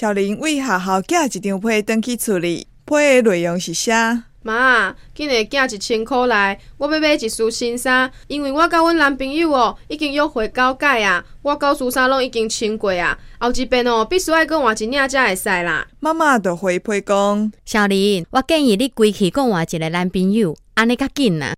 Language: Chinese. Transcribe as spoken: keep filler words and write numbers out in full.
小林为学校寄一张批回去厝里，批的内容是啥？妈，今日寄一千块来，我要买一束新衫，因为我甲阮男朋友哦已经约会九届啊，我旧束衫拢已经穿过啊，后一遍哦必须爱讲换一领才会使啦。妈妈就回批讲，小林，我建议你归去讲换一个男朋友，安尼较紧啦。